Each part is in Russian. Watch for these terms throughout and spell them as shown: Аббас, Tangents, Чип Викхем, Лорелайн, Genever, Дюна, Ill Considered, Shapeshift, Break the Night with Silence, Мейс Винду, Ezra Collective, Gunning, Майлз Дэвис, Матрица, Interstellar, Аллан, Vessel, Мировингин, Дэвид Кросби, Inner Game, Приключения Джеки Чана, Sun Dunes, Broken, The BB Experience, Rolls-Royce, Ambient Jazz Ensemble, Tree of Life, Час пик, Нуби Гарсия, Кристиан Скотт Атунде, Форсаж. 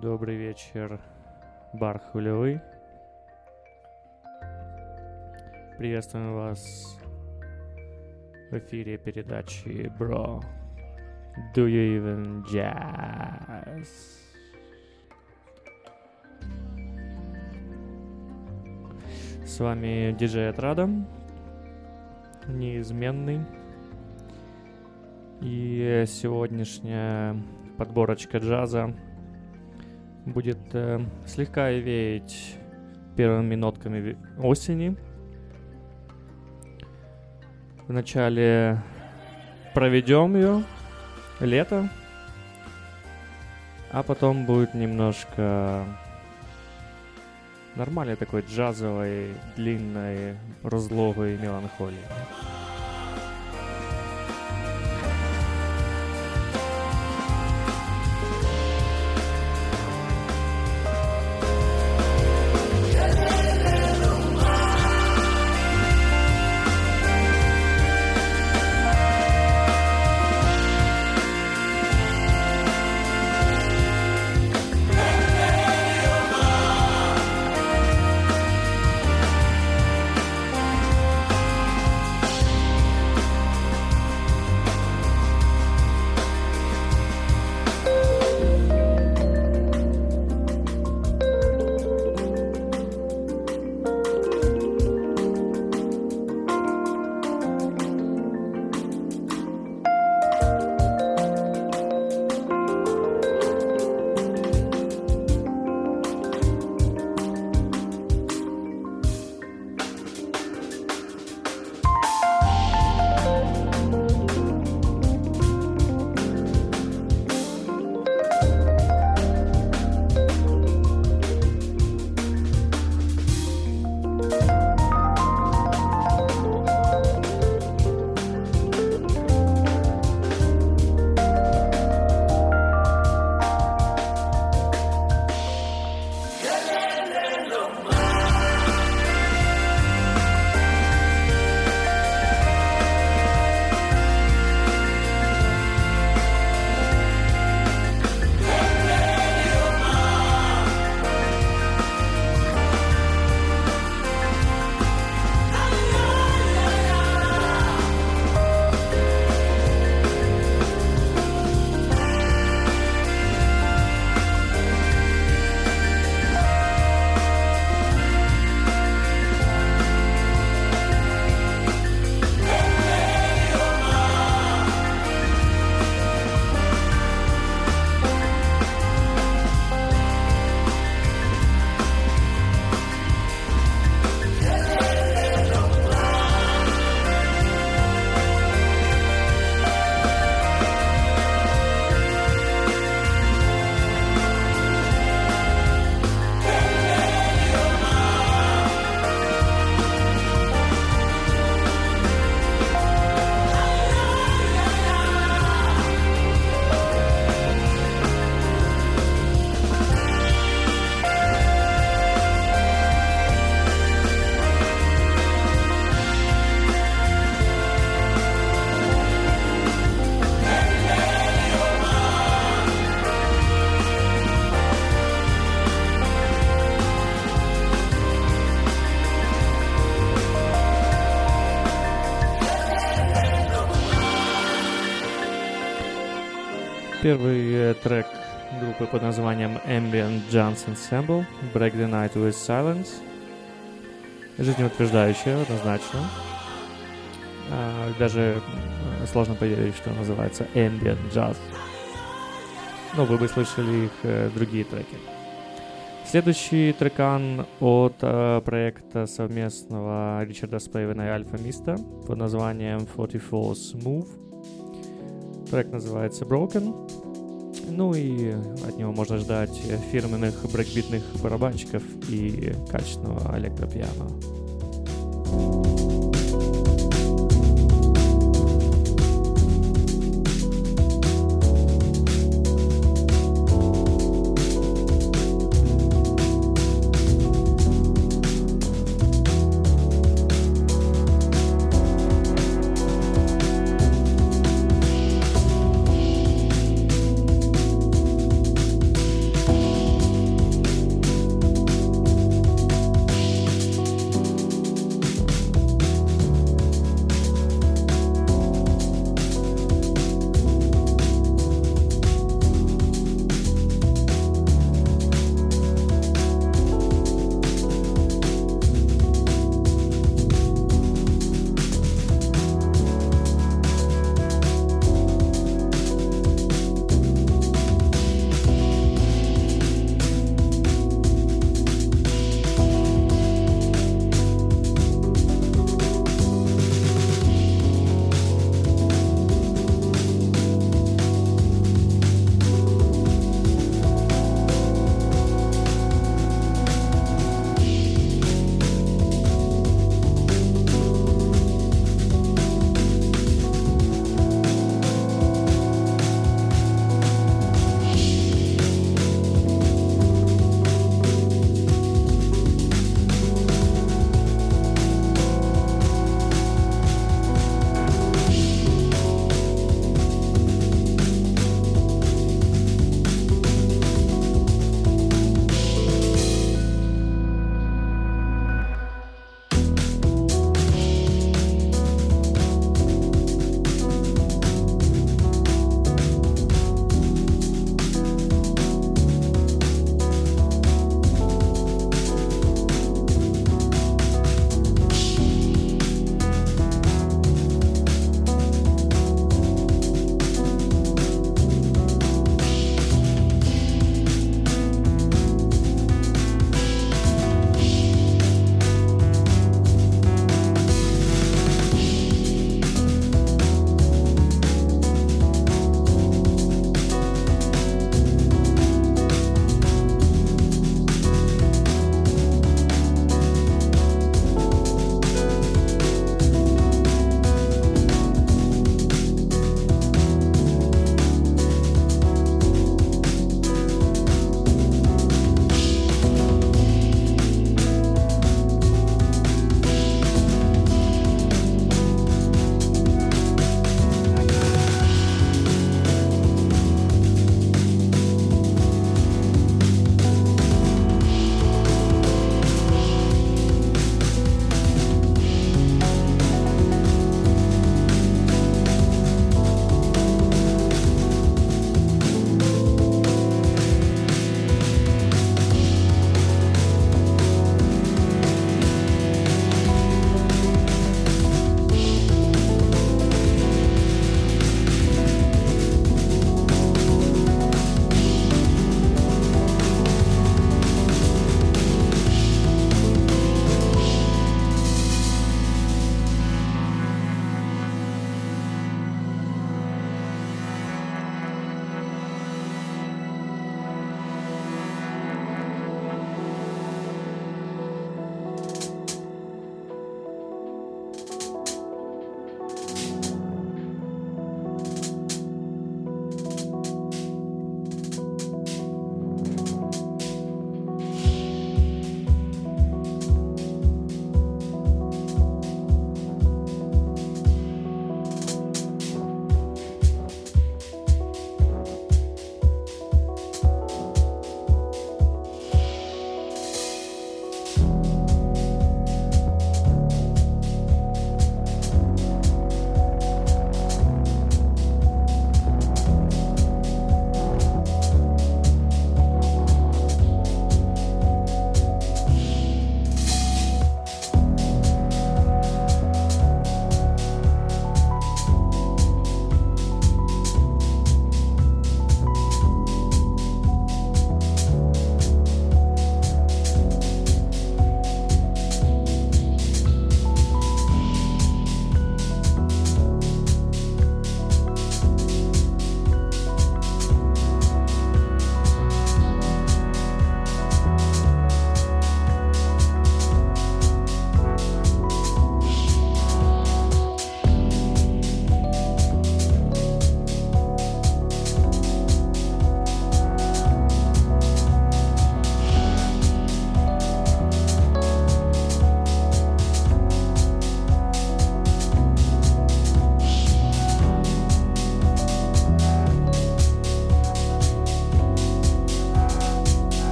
Добрый вечер, бар Хулевый. Приветствуем вас в эфире передачи Bro Do You Even Jazz. С вами диджей Атрада, неизменный. И сегодняшняя подборочка джаза будет слегка веять первыми нотками осени. Вначале проведем ее, лето, а потом будет немножко нормальной такой джазовой, длинной, разлогой меланхолии. Первый трек группы под названием Ambient Jazz Ensemble Break the Night with Silence. Жизнеутверждающая, однозначно. Даже сложно поверить, что называется Ambient Jazz. Но вы бы слышали их другие треки. Следующий трекан от проекта совместного Ричарда Спейвена и Альфа Миста под названием 44's Move. Трек называется Broken, ну и от него можно ждать фирменных брейкбитных барабанщиков и качественного электропиано.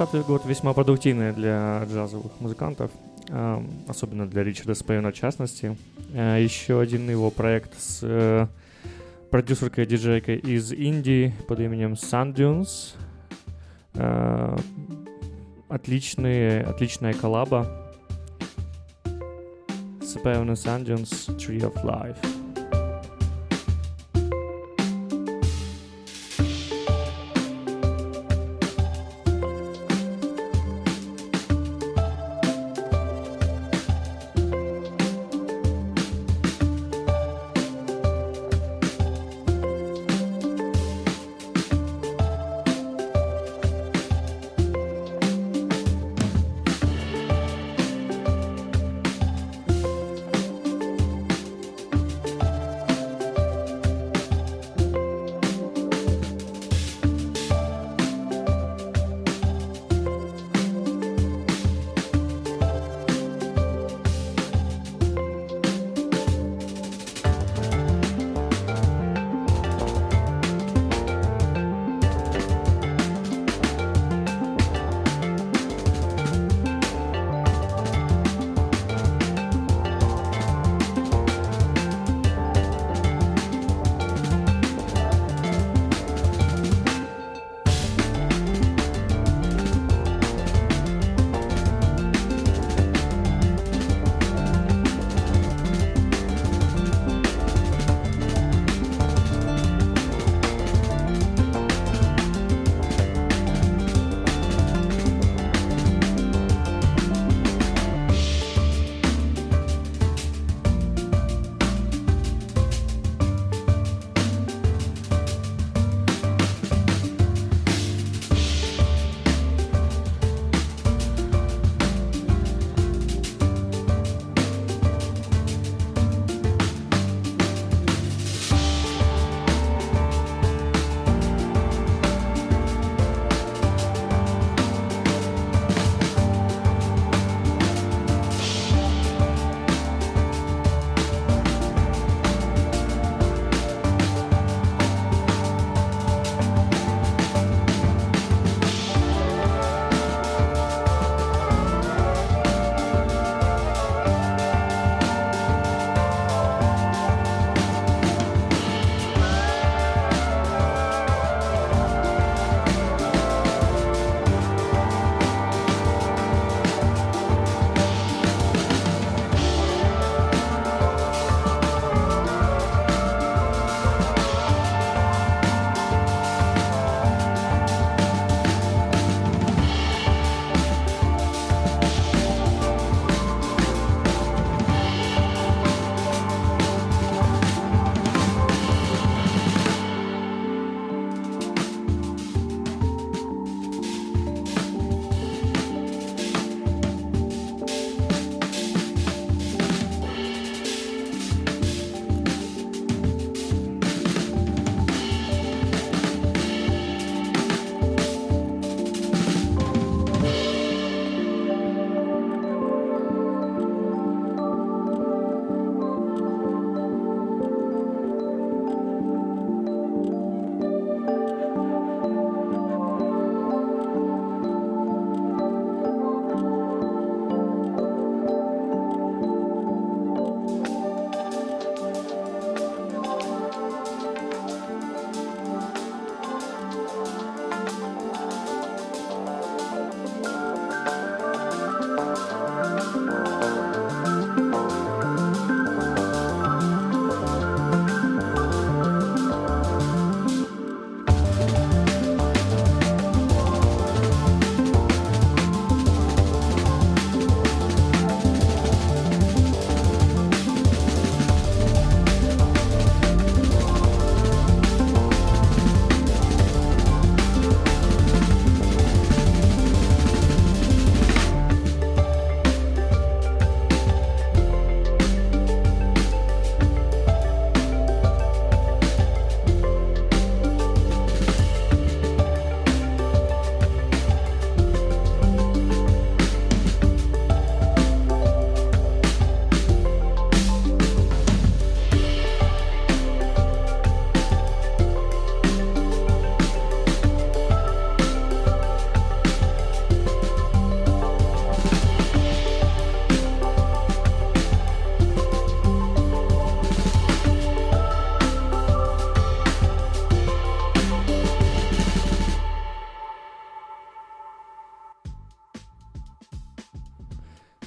20-й год весьма продуктивный для джазовых музыкантов, особенно для Ричарда Спейвена в частности. Еще один его проект с продюсеркой и диджейкой из Индии под именем Sun Dunes. Отличная коллаба. Спейвен и Sun Dunes, Tree of Life.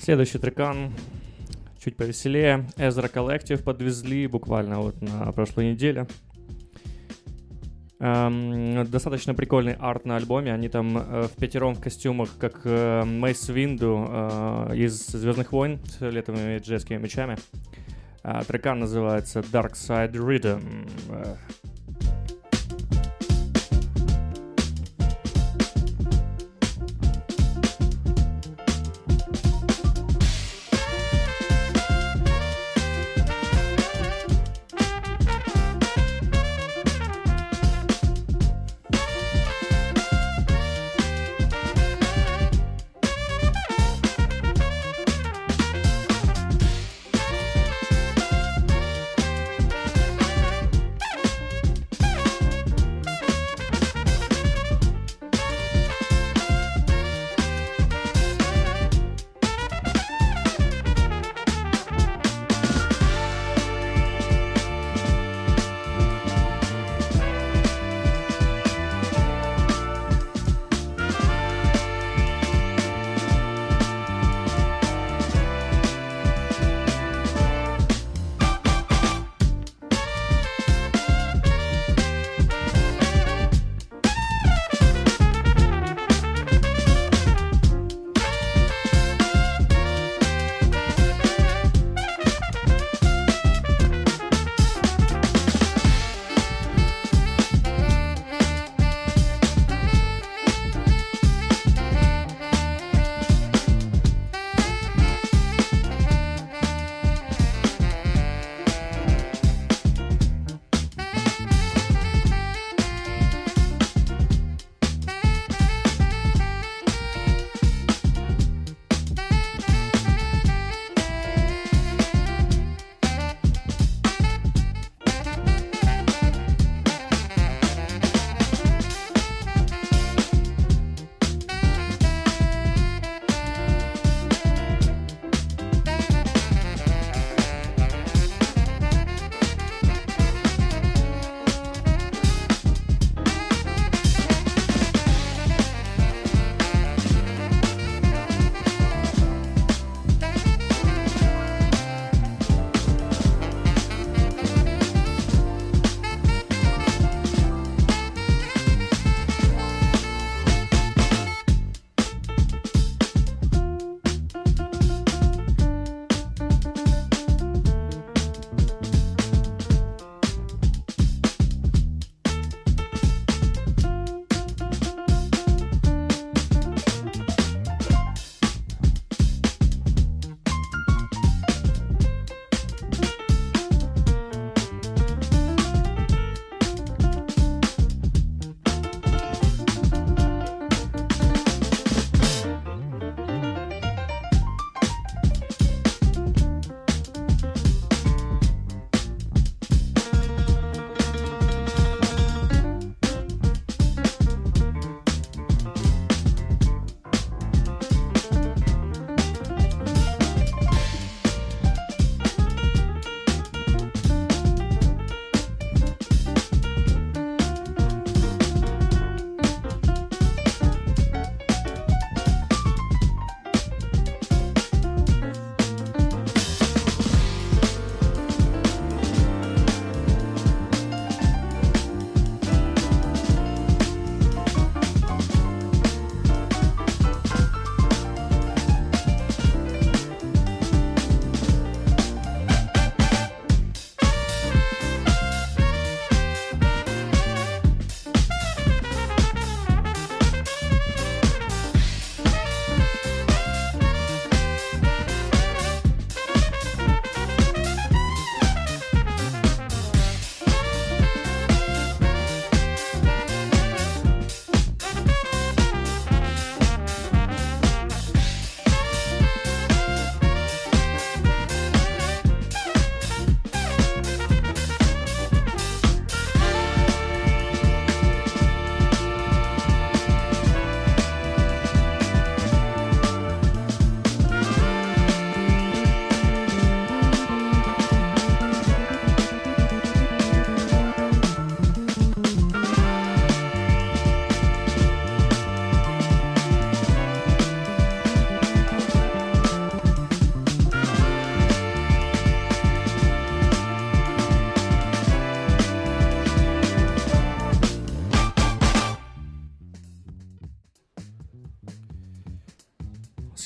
Следующий трекан чуть повеселее. Ezra Collective подвезли буквально вот на прошлой неделе. Достаточно прикольный арт на альбоме. Они там впятером в костюмах, как Мейс Винду из «Звездных войн» с летовыми джетскими мечами. Трекан называется Dark Side Rhythm.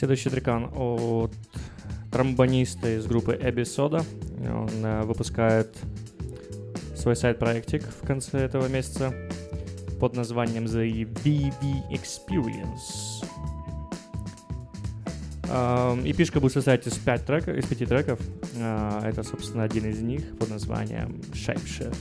Следующий трекан от тромбониста из группы Abisoda. Он выпускает свой сайт-проектик в конце этого месяца под названием The BB Experience. EP-шка будет состоять из 5 треков. Это, собственно, один из них под названием Shapeshift.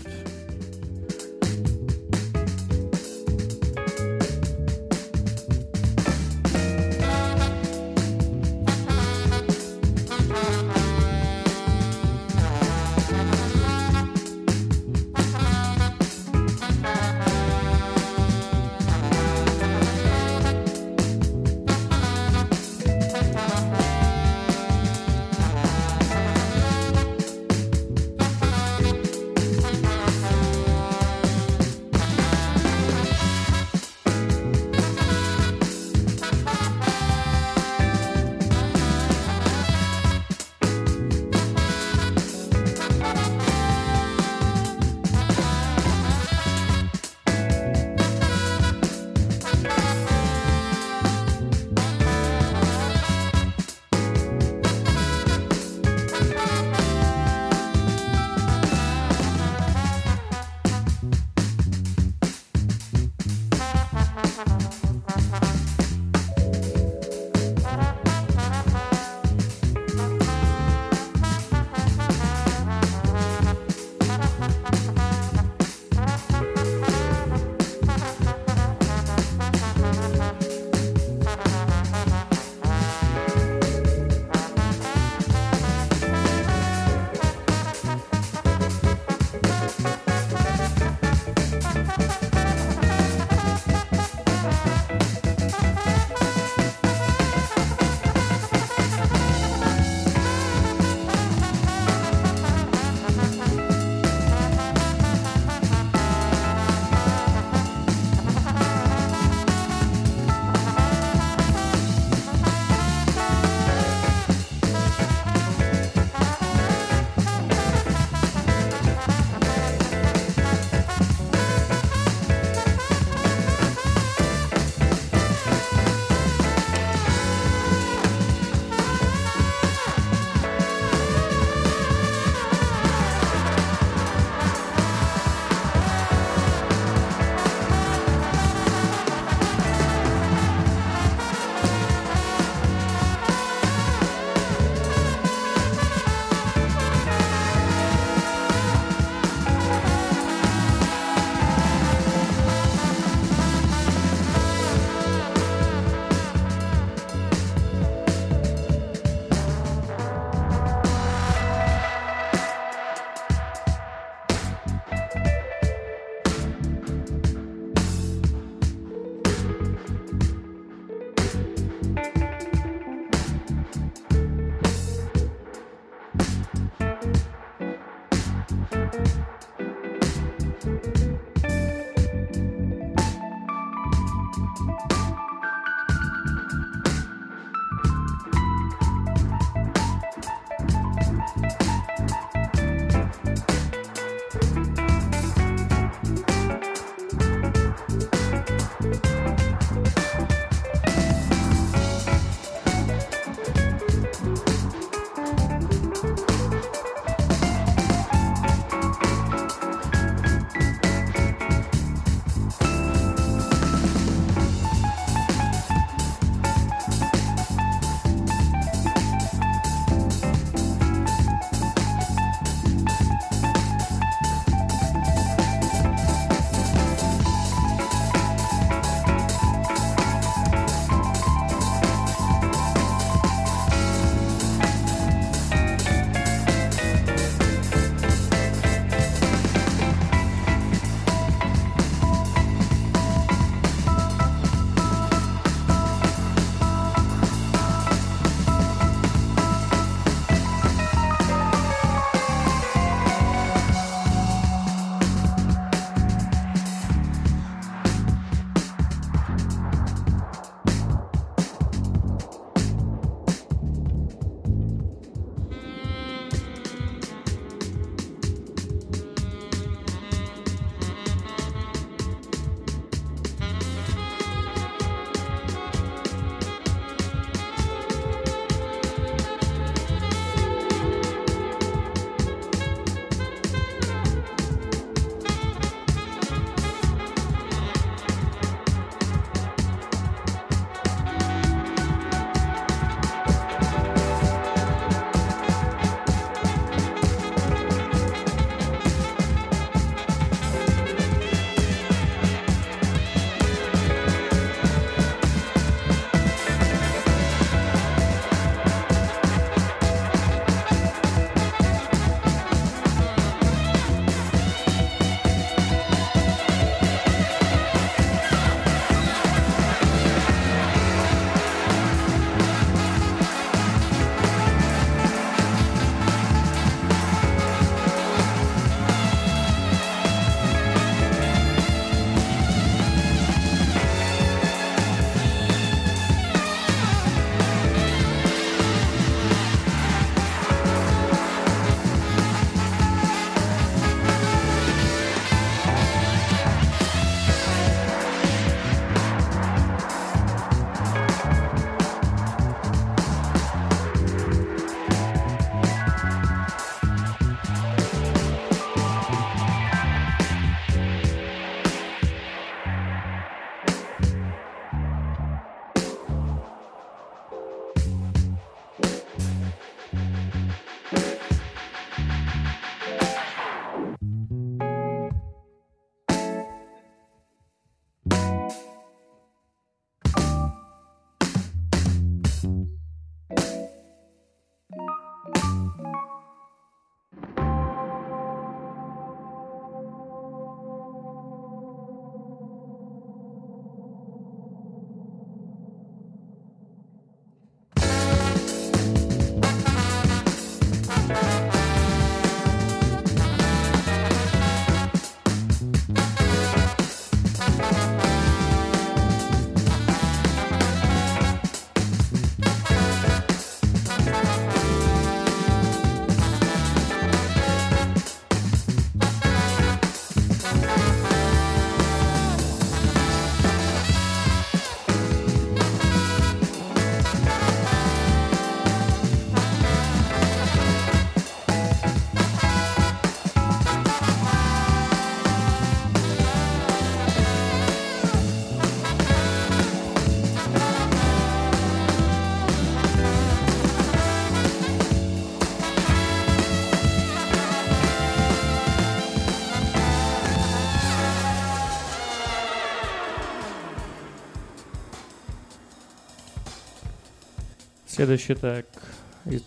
Следующий трек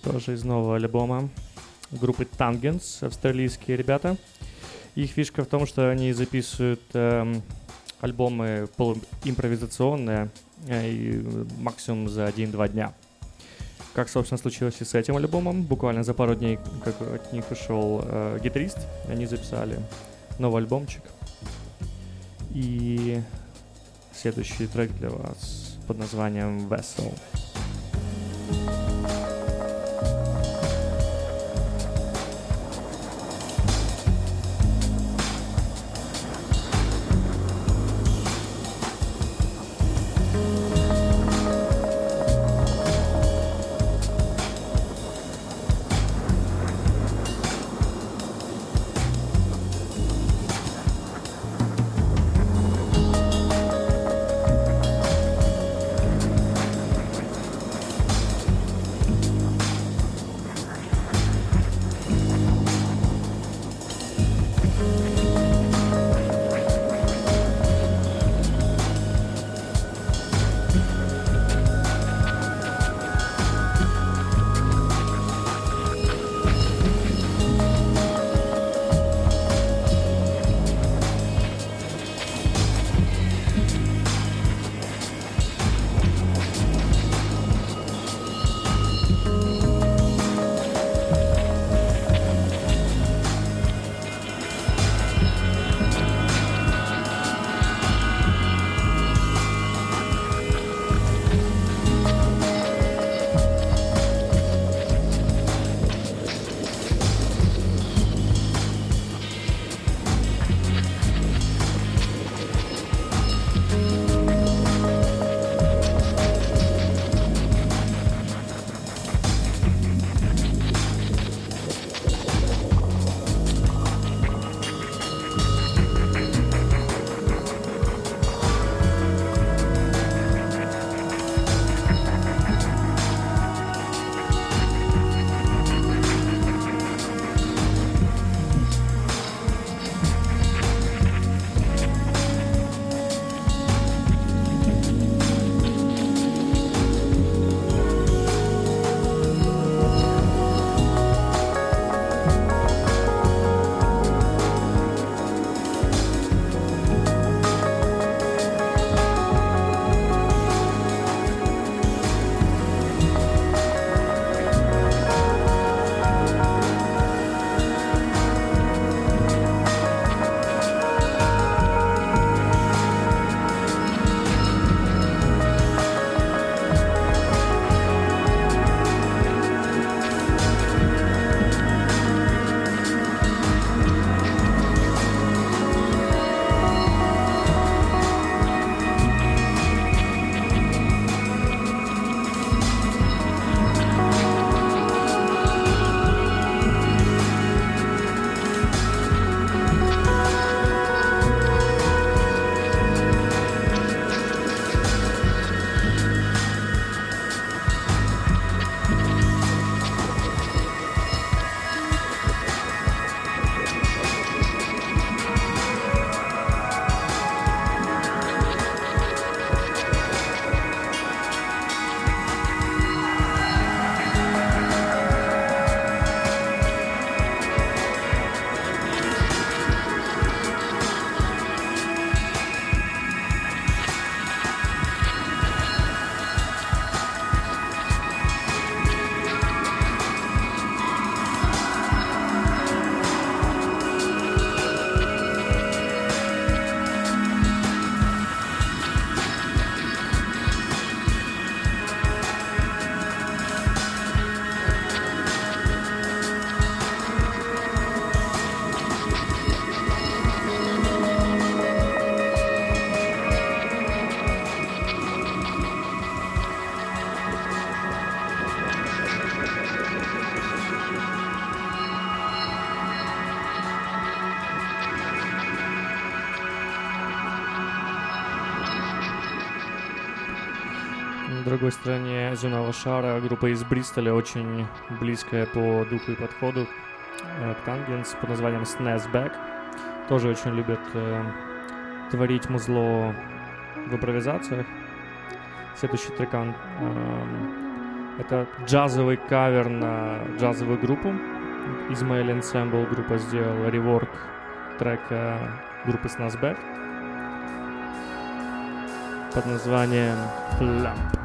тоже из нового альбома группы Tangents, австралийские ребята. Их фишка в том, что они записывают альбомы полуимпровизационные и максимум за 1-2 дня. Как, собственно, случилось и с этим альбомом. Буквально за пару дней, как от них ушел гитарист, они записали новый альбомчик. И следующий трек для вас под названием Vessel. В другой стороне Juno Lochar, группа из Бристоля, очень близкая по духу и подходу к Tangents под названием Snasbag. Тоже очень любят творить музло в импровизациях. Следующий трекан Это джазовый кавер на джазовую группу. Izmail Ensemble группа сделала реворк трека группы Snasbag под названием Lamp.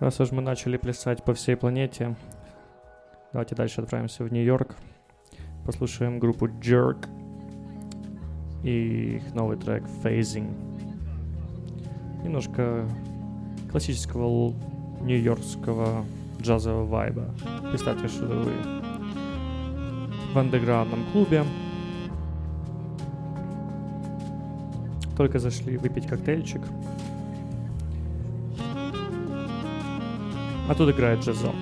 Раз уж мы начали плясать по всей планете, давайте дальше отправимся в Нью-Йорк. Послушаем группу Jerk и их новый трек Phasing. Немножко классического нью-йоркского джазового вайба. Представьте, что вы в андеграундном клубе. Только зашли выпить коктейльчик. А тут играет джазок.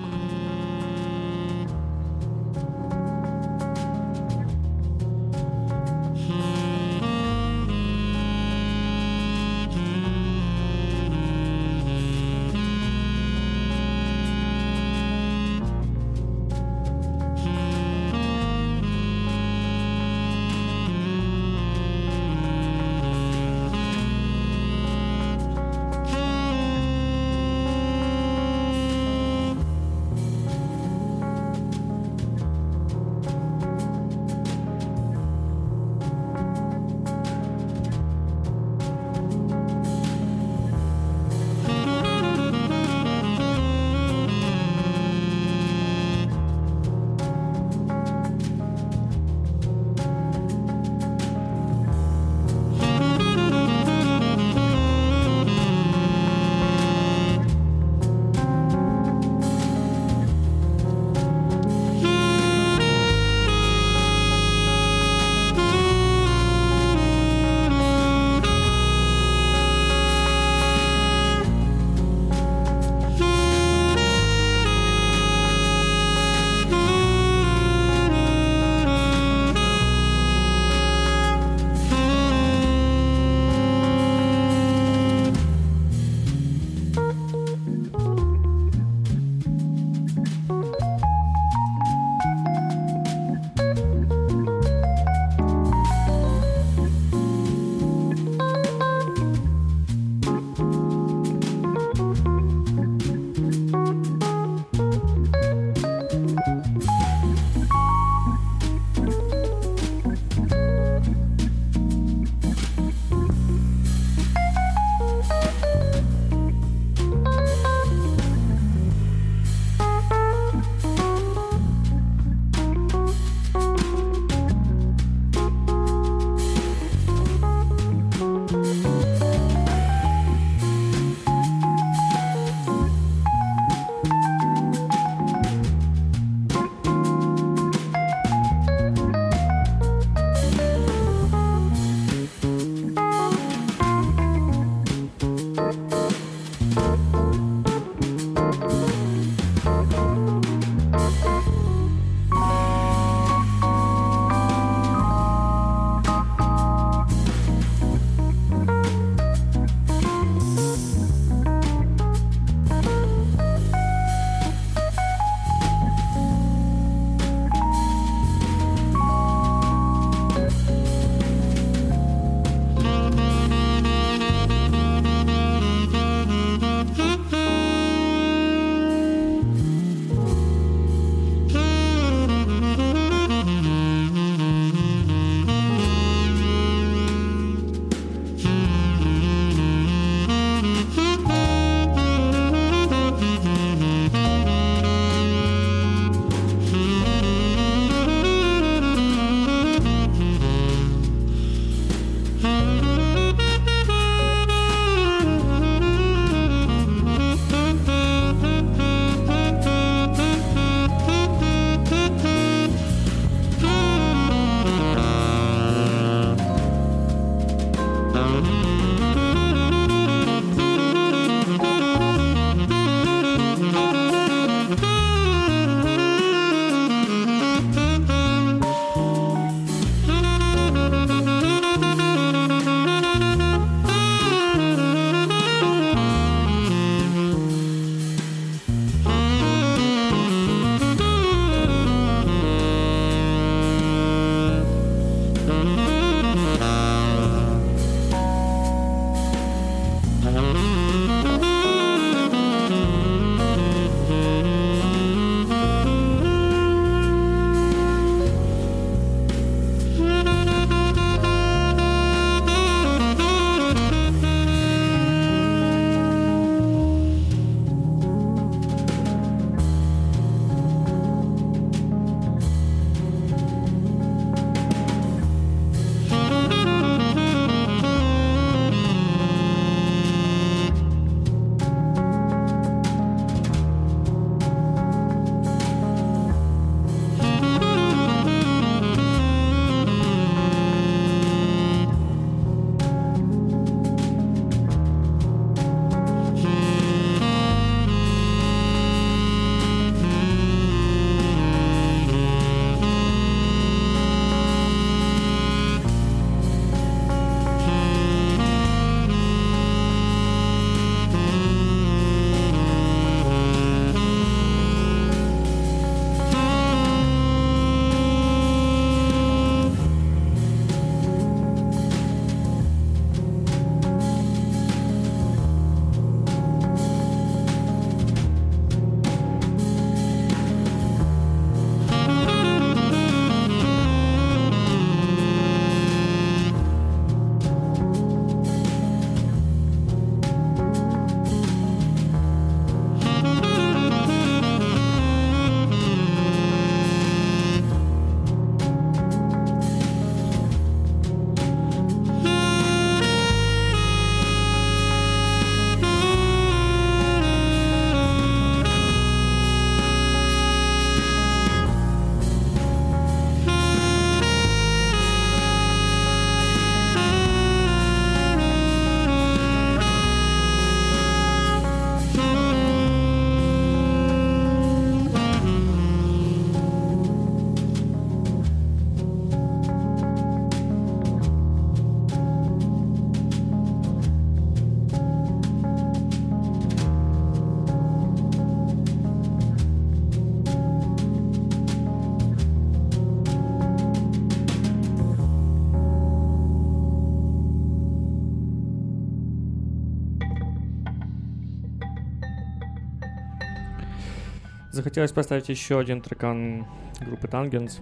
Захотелось поставить еще один трекан группы Tangents.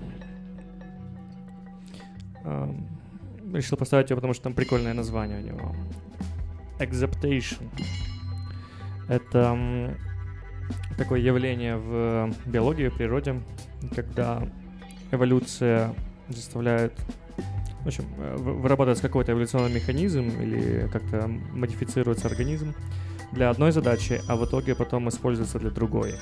Решил поставить его, потому что там прикольное название у него. Exaptation. Это такое явление в биологии, в природе, когда эволюция заставляет... В общем, вырабатывается какой-то эволюционный механизм или как-то модифицируется организм для одной задачи, а в итоге потом используется для другой.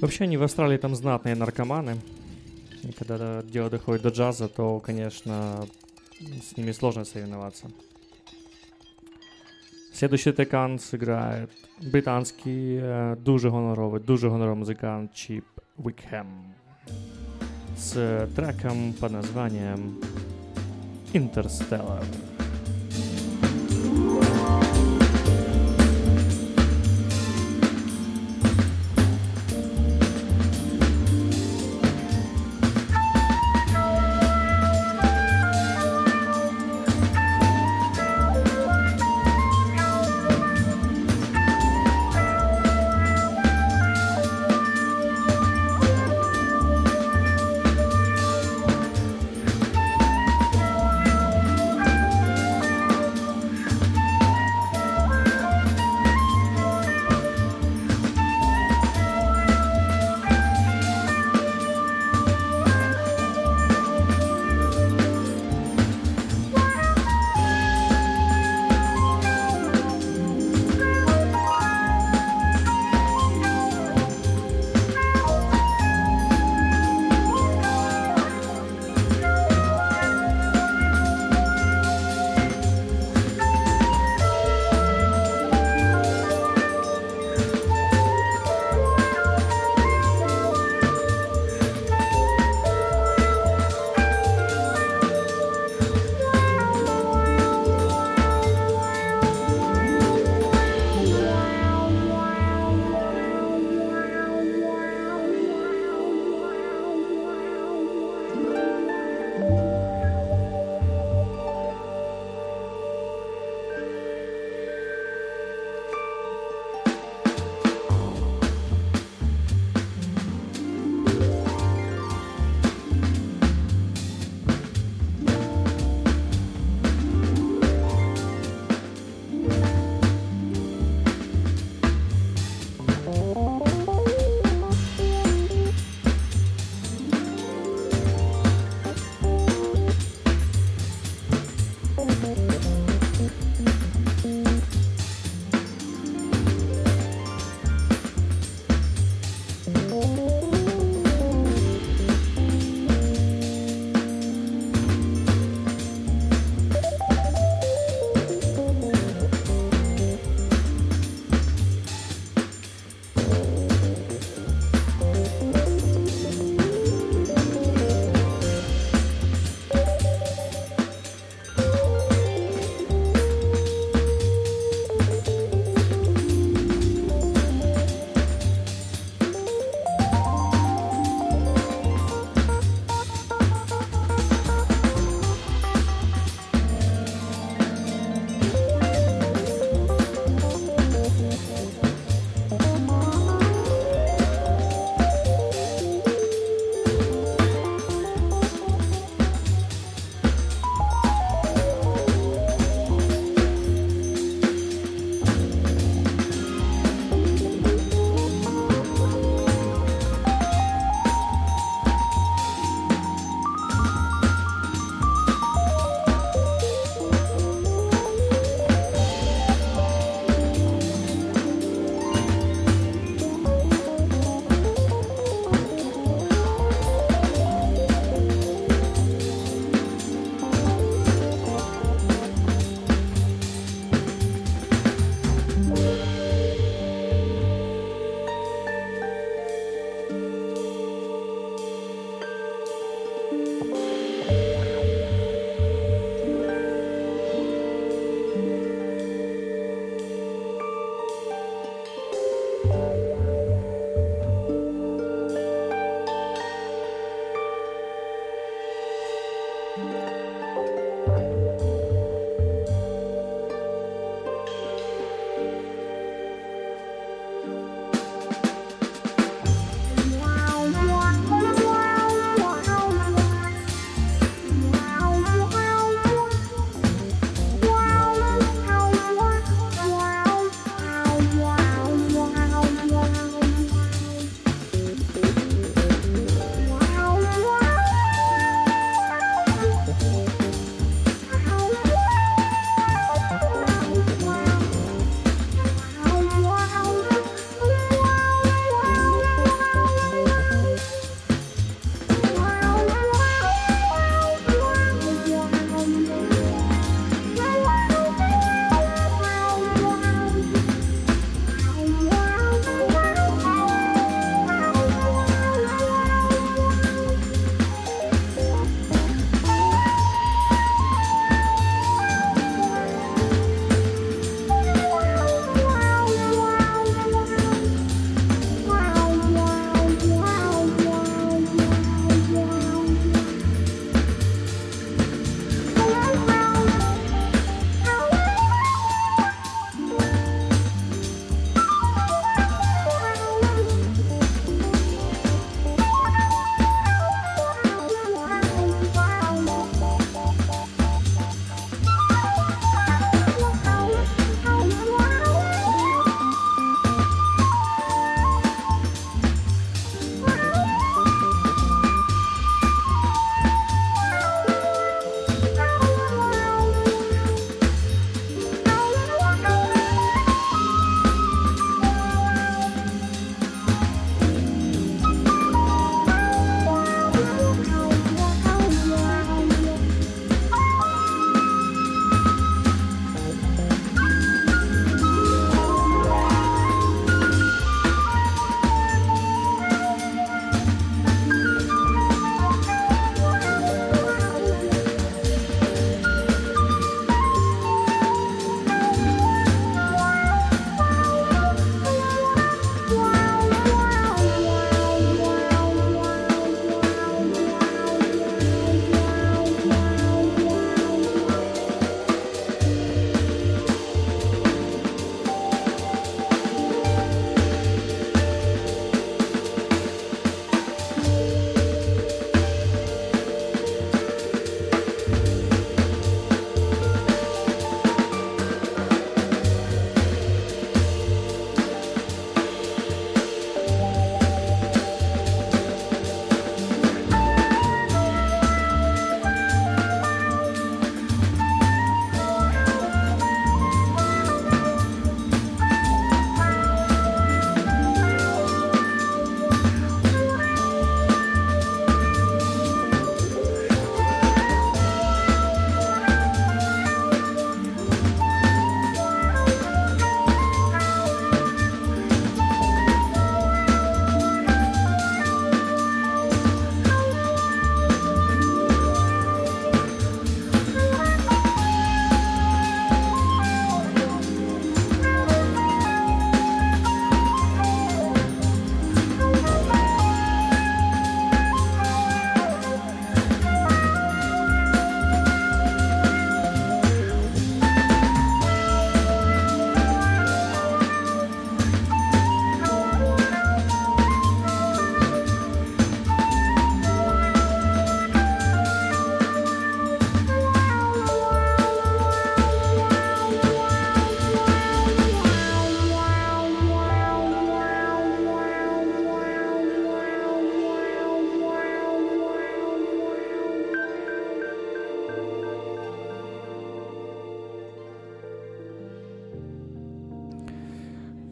Вообще они в Австралии там знатные наркоманы. И когда дело доходит до джаза, то, конечно, с ними сложно соревноваться. Следующий трекан сыграет британський дуже гоноровий музикант Чип Викхем с треком под названием Interstellar.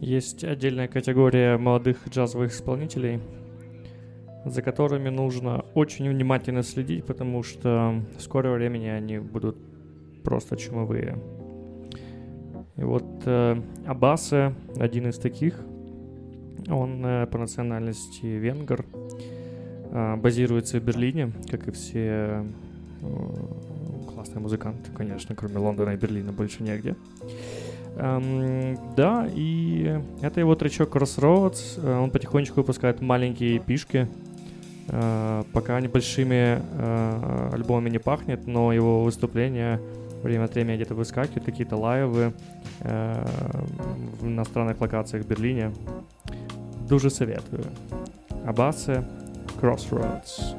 Есть отдельная категория молодых джазовых исполнителей, за которыми нужно очень внимательно следить, потому что в скором времени они будут просто чумовые. И вот Аббас, один из таких, он по национальности венгер, базируется в Берлине, как и все классные музыканты, конечно, кроме Лондона и Берлина больше негде. Да, и это его тречок Crossroads, он потихонечку выпускает маленькие пишки, пока небольшими альбомами не пахнет, но его выступления время от времени где-то выскакивают, какие-то лайвы в иностранных локациях в Берлине. Дуже советую. Аббасе, Crossroads.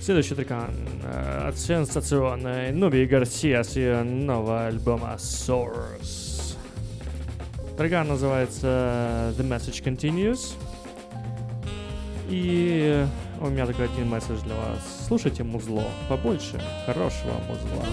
Следующий трек от сенсационной Нуби Гарсия с ее нового альбома Source. Трек называется The Message Continues. И у меня только один месседж для вас. Слушайте музло побольше, хорошего музла.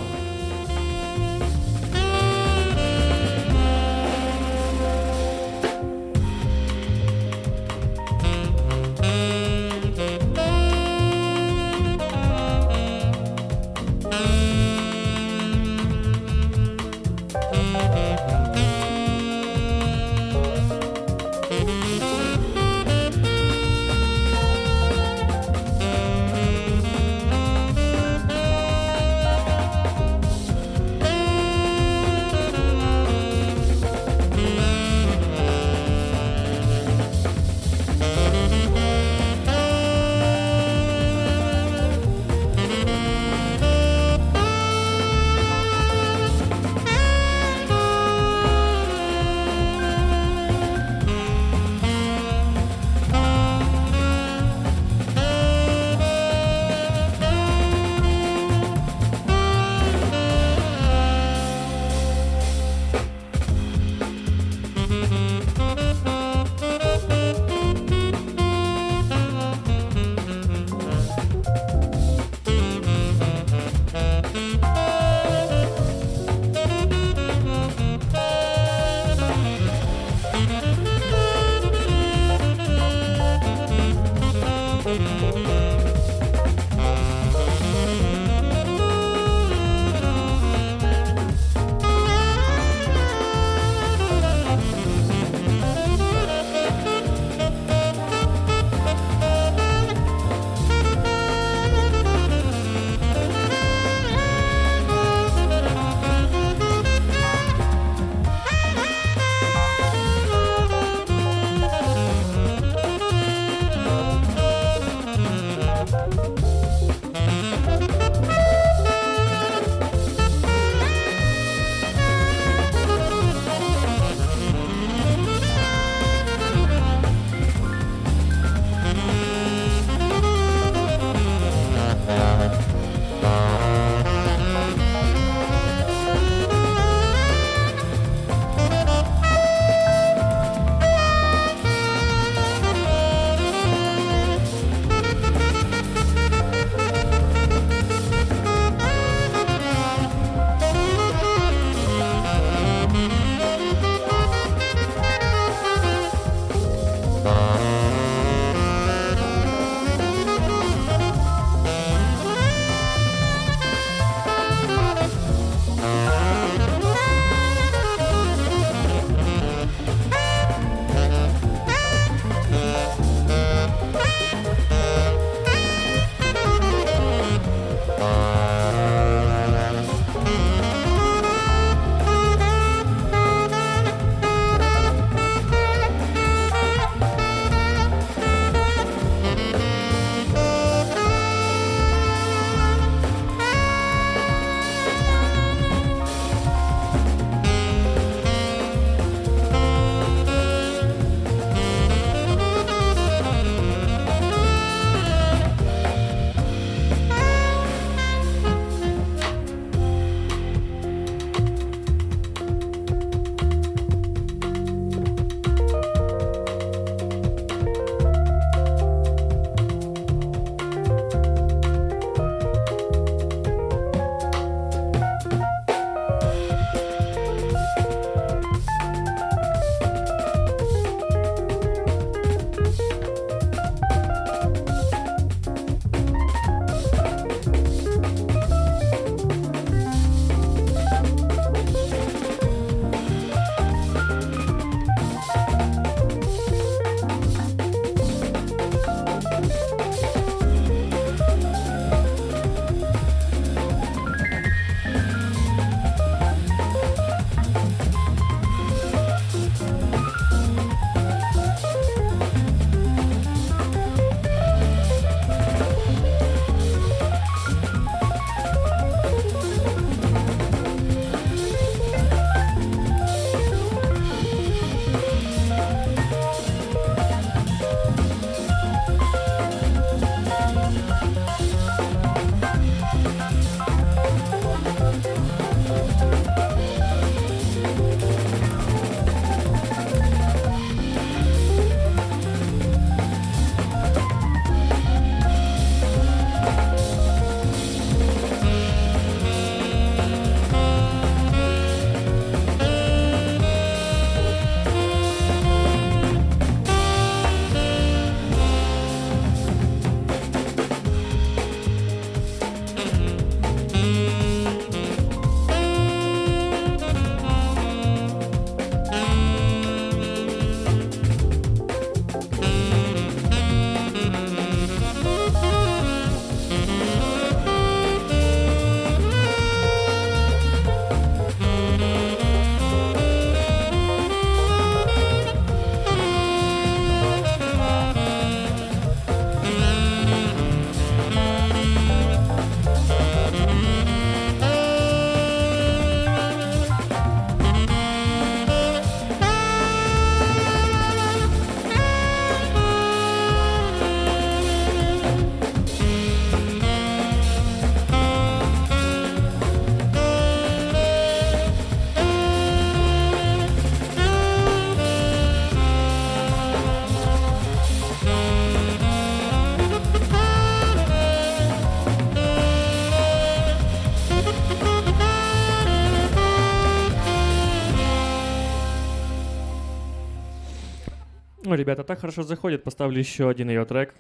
Ну, ребята, так хорошо заходит. Поставлю еще один ее трек.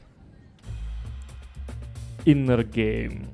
Inner Game.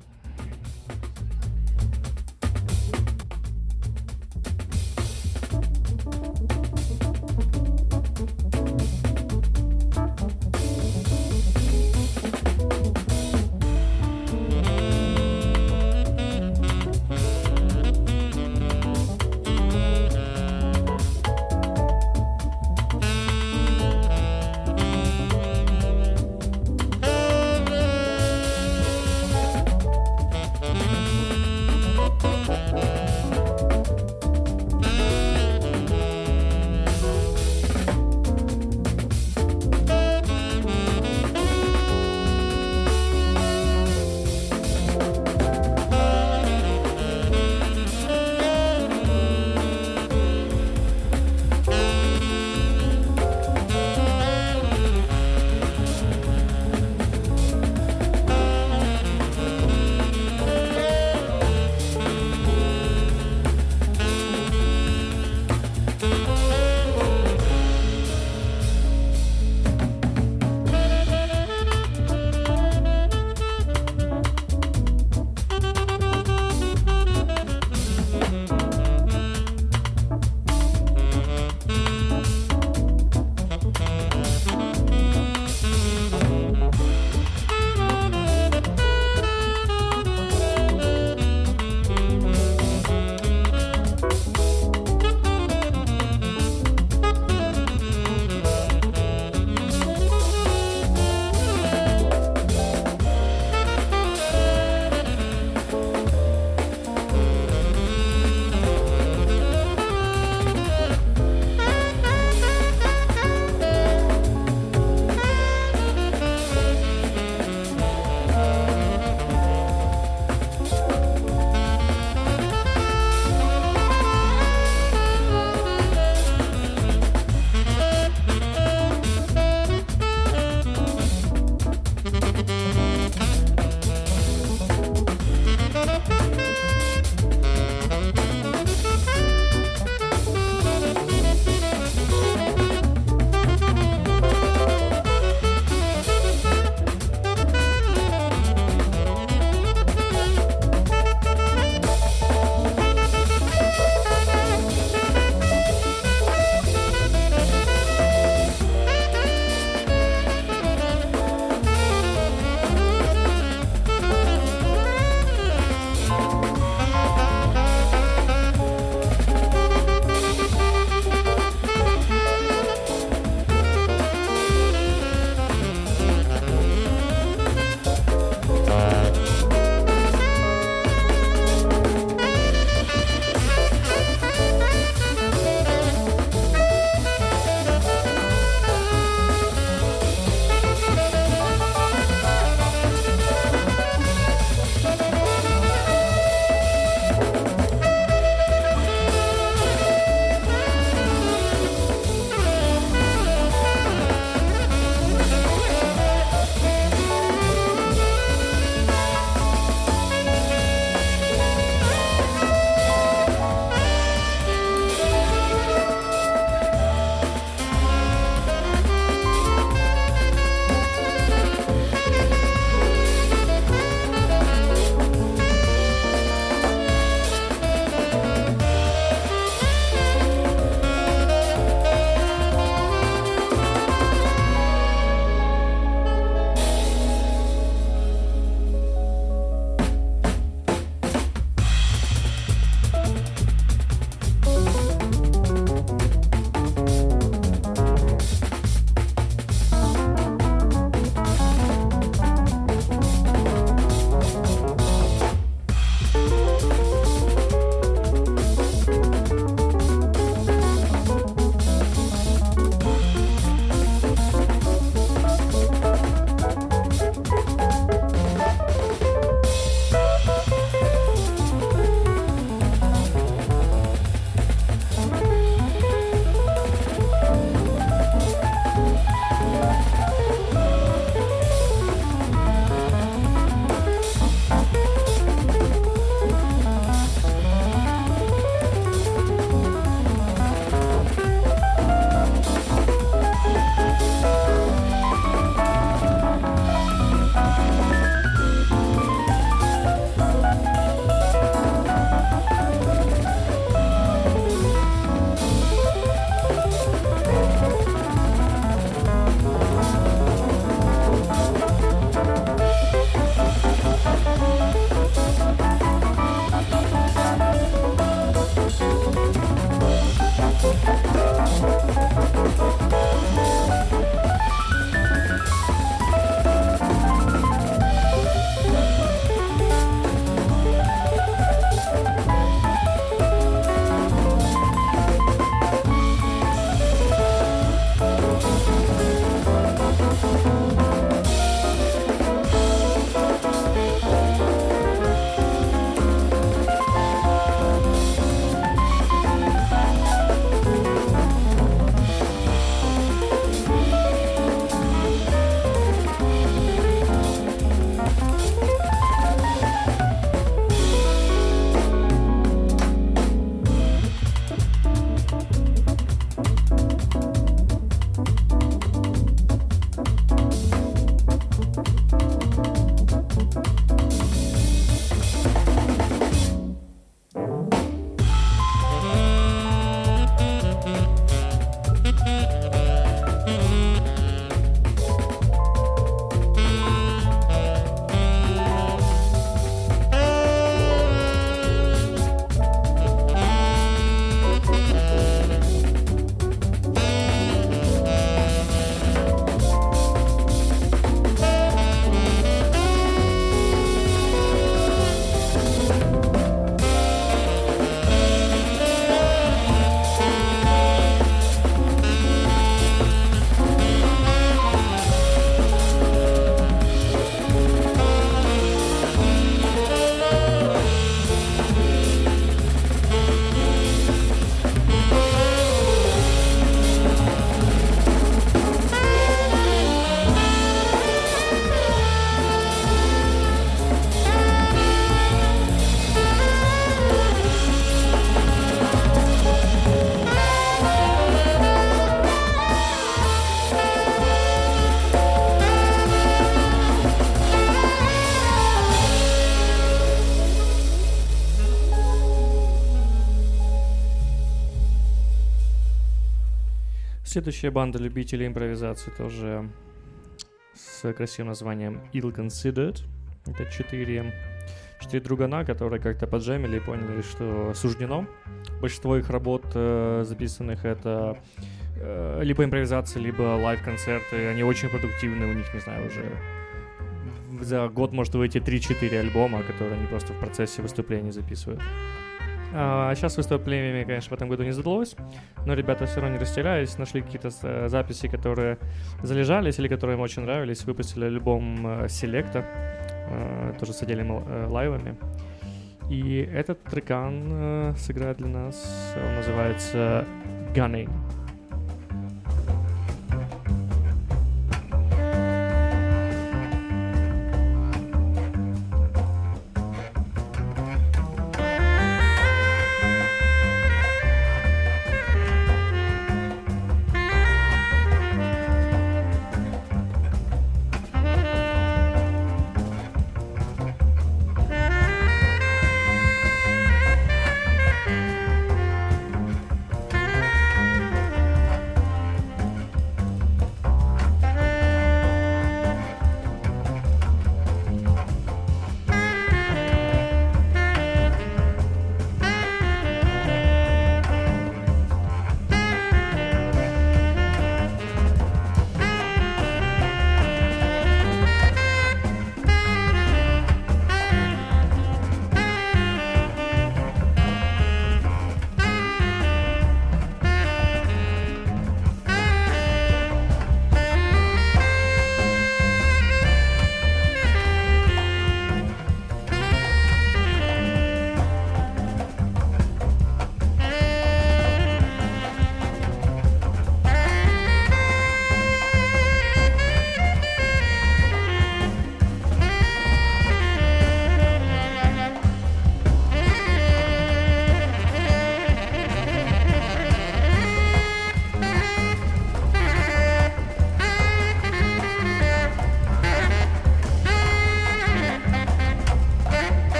Следующая банда любителей импровизации тоже с красивым названием Ill Considered. Это четыре другана, которые как-то поджамили и поняли, что суждено. Большинство их работ записанных — это либо импровизации, либо лайв-концерты. Они очень продуктивны, у них, не знаю, уже за год может выйти 3-4 альбома, которые они просто в процессе выступлений записывают. А сейчас выступлениями, конечно, в этом году не задалось, но ребята все равно не растерялись, нашли какие-то записи, которые залежались или которые им очень нравились, выпустили альбом «Селекта», тоже с отдельными лайвами. И этот трекан сыграет для нас, он называется «Gunning».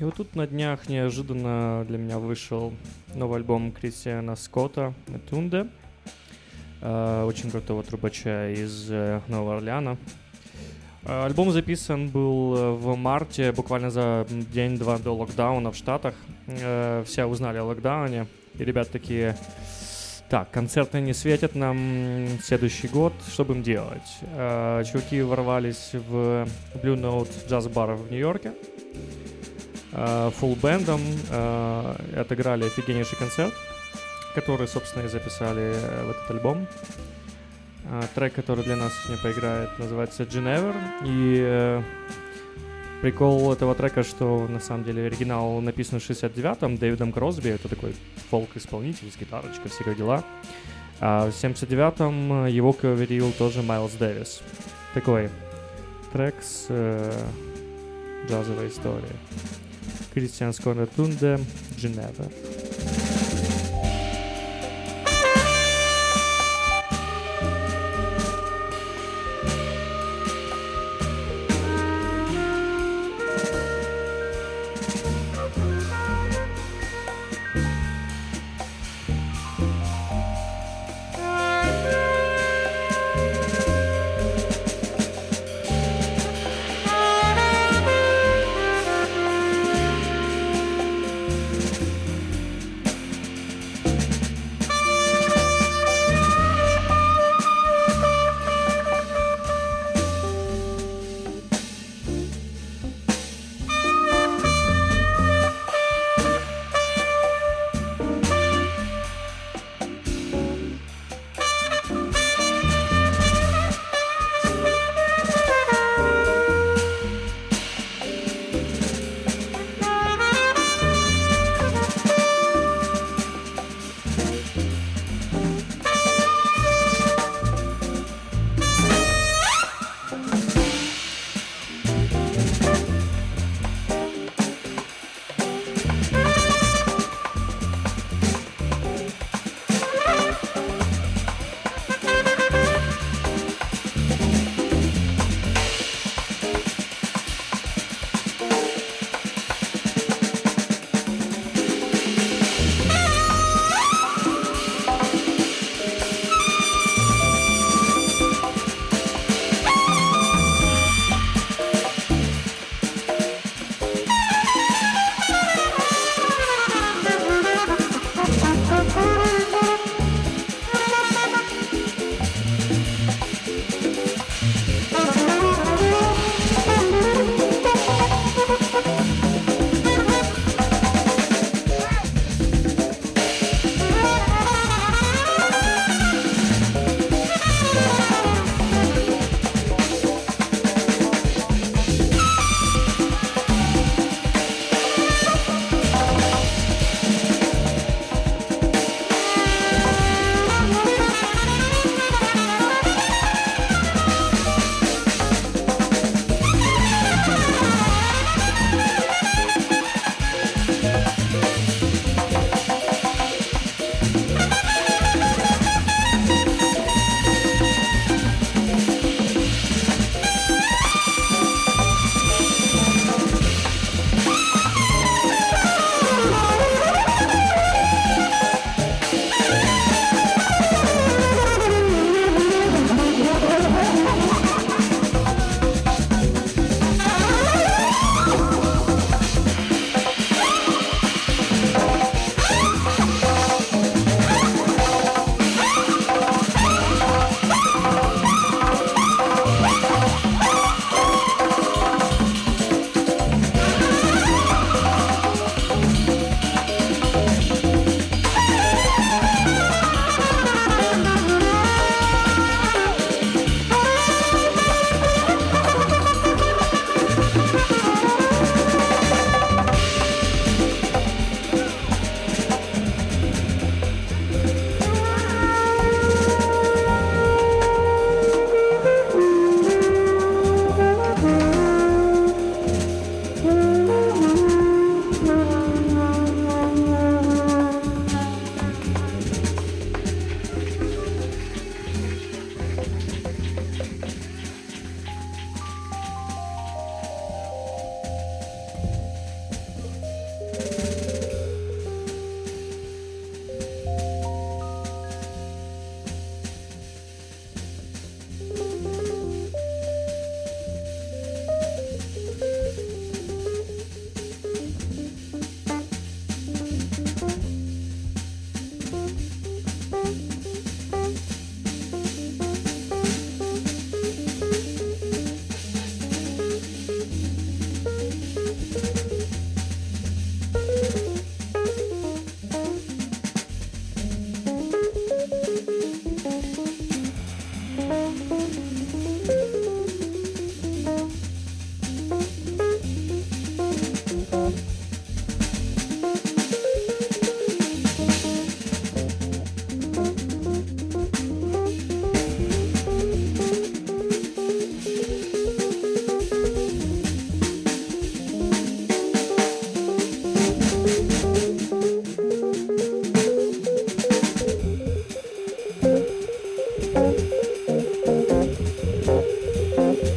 И вот тут на днях неожиданно для меня вышел новый альбом Кристиана Скотта Атунде, очень крутого трубача из Нового Орлеана. Альбом записан был в марте, буквально за день-два до локдауна в Штатах. Все узнали о локдауне, и ребята такие: так, концерты не светят нам следующий год, что будем делать? Чуваки ворвались в Blue Note джаз-бар в Нью-Йорке фулл-бендом, отыграли офигеннейший концерт, который, собственно, и записали в этот альбом. Трек, который для нас сегодня поиграет, называется Genever. И прикол этого трека, что на самом деле оригинал написан в 69-м Дэвидом Кросби. Это такой фолк-исполнитель с гитарочкой, все дела. А в 79-м его коверил тоже Майлз Дэвис. Такой трек с джазовой историей. Кристиан Скотт Атунде, Genever.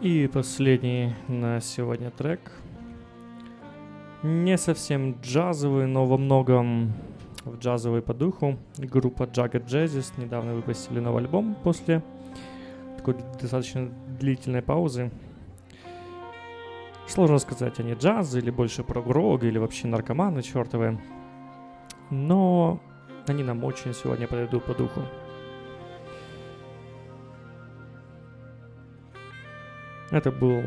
И последний на сегодня трек. Не совсем джазовый, но во многом джазовый по духу. Группа Jagged Jazzes недавно выпустили новый альбом после такой достаточно длительной паузы. Сложно сказать, они джаз или больше прогрог, или вообще наркоманы чертовы. Но они нам очень сегодня подойдут по духу. Это был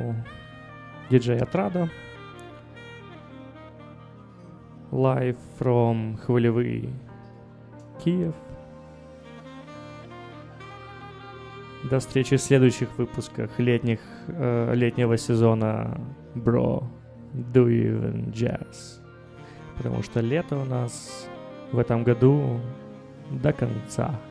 диджей Атрада. Live from Хвилевый, Киев. До встречи в следующих выпусках летнего сезона Bro Do You Even Jazz. Потому что лето у нас в этом году до конца.